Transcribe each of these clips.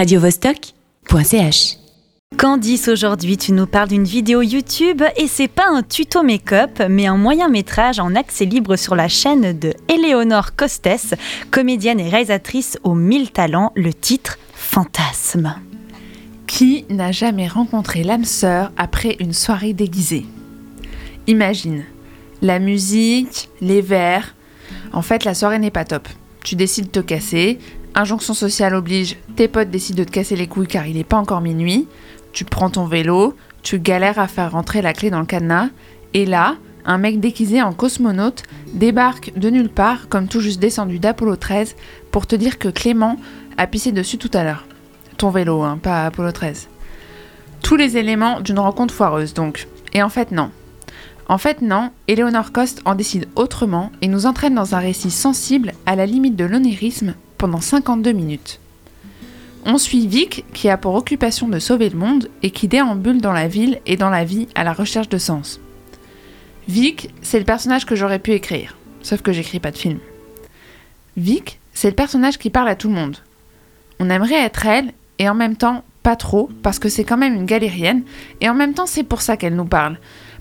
RadioVostok.ch. Candice, aujourd'hui tu nous parles d'une vidéo YouTube et c'est pas un tuto make-up mais un moyen-métrage en accès libre sur la chaîne de Eleonore Costes, comédienne et réalisatrice aux 1000 talents, le titre Fantasme. Qui n'a jamais rencontré l'âme sœur après une soirée déguisée ? Imagine, la musique, les verres. En fait, la soirée n'est pas top. Tu décides de te casser, injonction sociale oblige, tes potes décident de te casser les couilles car il n'est pas encore minuit, tu prends ton vélo, tu galères à faire rentrer la clé dans le cadenas, et là, un mec déguisé en cosmonaute débarque de nulle part, comme tout juste descendu d'Apollo 13, pour te dire que Clément a pissé dessus tout à l'heure. Ton vélo, hein, pas Apollo 13. Tous les éléments d'une rencontre foireuse, donc. Et en fait, non. Eleonore Costes en décide autrement et nous entraîne dans un récit sensible à la limite de l'onirisme pendant 52 minutes. On suit Vic qui a pour occupation de sauver le monde et qui déambule dans la ville et dans la vie à la recherche de sens. Vic, c'est le personnage que j'aurais pu écrire, sauf que j'écris pas de film. Vic, c'est le personnage qui parle à tout le monde. On aimerait être elle et en même temps pas trop parce que c'est quand même une galérienne et en même temps c'est pour ça qu'elle nous parle.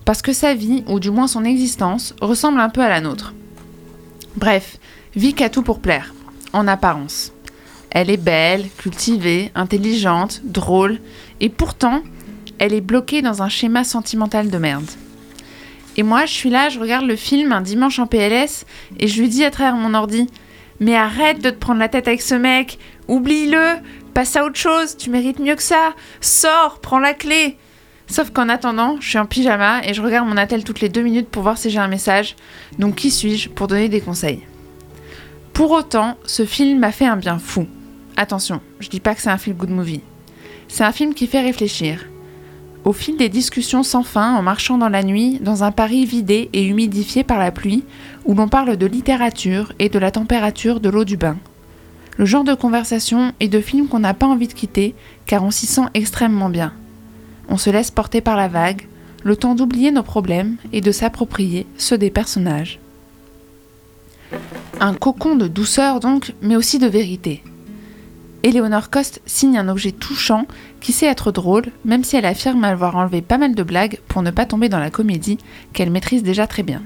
Parce que sa vie, ou du moins son existence, ressemble un peu à la nôtre. Bref, Vic a tout pour plaire, en apparence. Elle est belle, cultivée, intelligente, drôle, et pourtant, elle est bloquée dans un schéma sentimental de merde. Et moi, je suis là, je regarde le film un dimanche en PLS, et je lui dis à travers mon ordi « Mais arrête de te prendre la tête avec ce mec, oublie-le, passe à autre chose, tu mérites mieux que ça, sors, prends la clé !» Sauf qu'en attendant, je suis en pyjama et je regarde mon attel toutes les 2 minutes pour voir si j'ai un message, donc qui suis-je pour donner des conseils ? Pour autant, ce film m'a fait un bien fou. Attention, je dis pas que c'est un feel-good movie. C'est un film qui fait réfléchir. Au fil des discussions sans fin, en marchant dans la nuit, dans un Paris vidé et humidifié par la pluie, où l'on parle de littérature et de la température de l'eau du bain. Le genre de conversation et de film qu'on n'a pas envie de quitter, car on s'y sent extrêmement bien. On se laisse porter par la vague, le temps d'oublier nos problèmes et de s'approprier ceux des personnages. Un cocon de douceur donc, mais aussi de vérité. Eleonore Costes signe un objet touchant qui sait être drôle, même si elle affirme avoir enlevé pas mal de blagues pour ne pas tomber dans la comédie qu'elle maîtrise déjà très bien.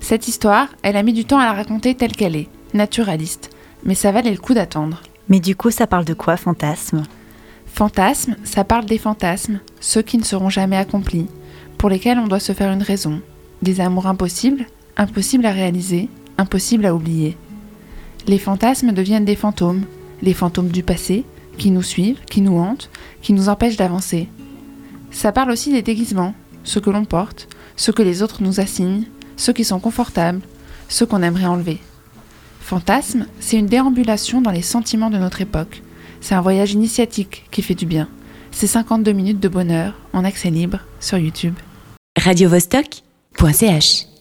Cette histoire, elle a mis du temps à la raconter telle qu'elle est, naturaliste, mais ça valait le coup d'attendre. Mais du coup, ça parle de quoi, Fantasme ? Fantasme, ça parle des fantasmes, ceux qui ne seront jamais accomplis, pour lesquels on doit se faire une raison. Des amours impossibles, impossibles à réaliser, impossibles à oublier. Les fantasmes deviennent des fantômes du passé, qui nous suivent, qui nous hantent, qui nous empêchent d'avancer. Ça parle aussi des déguisements, ceux que l'on porte, ceux que les autres nous assignent, ceux qui sont confortables, ceux qu'on aimerait enlever. Fantasme, c'est une déambulation dans les sentiments de notre époque. C'est un voyage initiatique qui fait du bien. C'est 52 minutes de bonheur en accès libre sur Youtube. RadioVostok.ch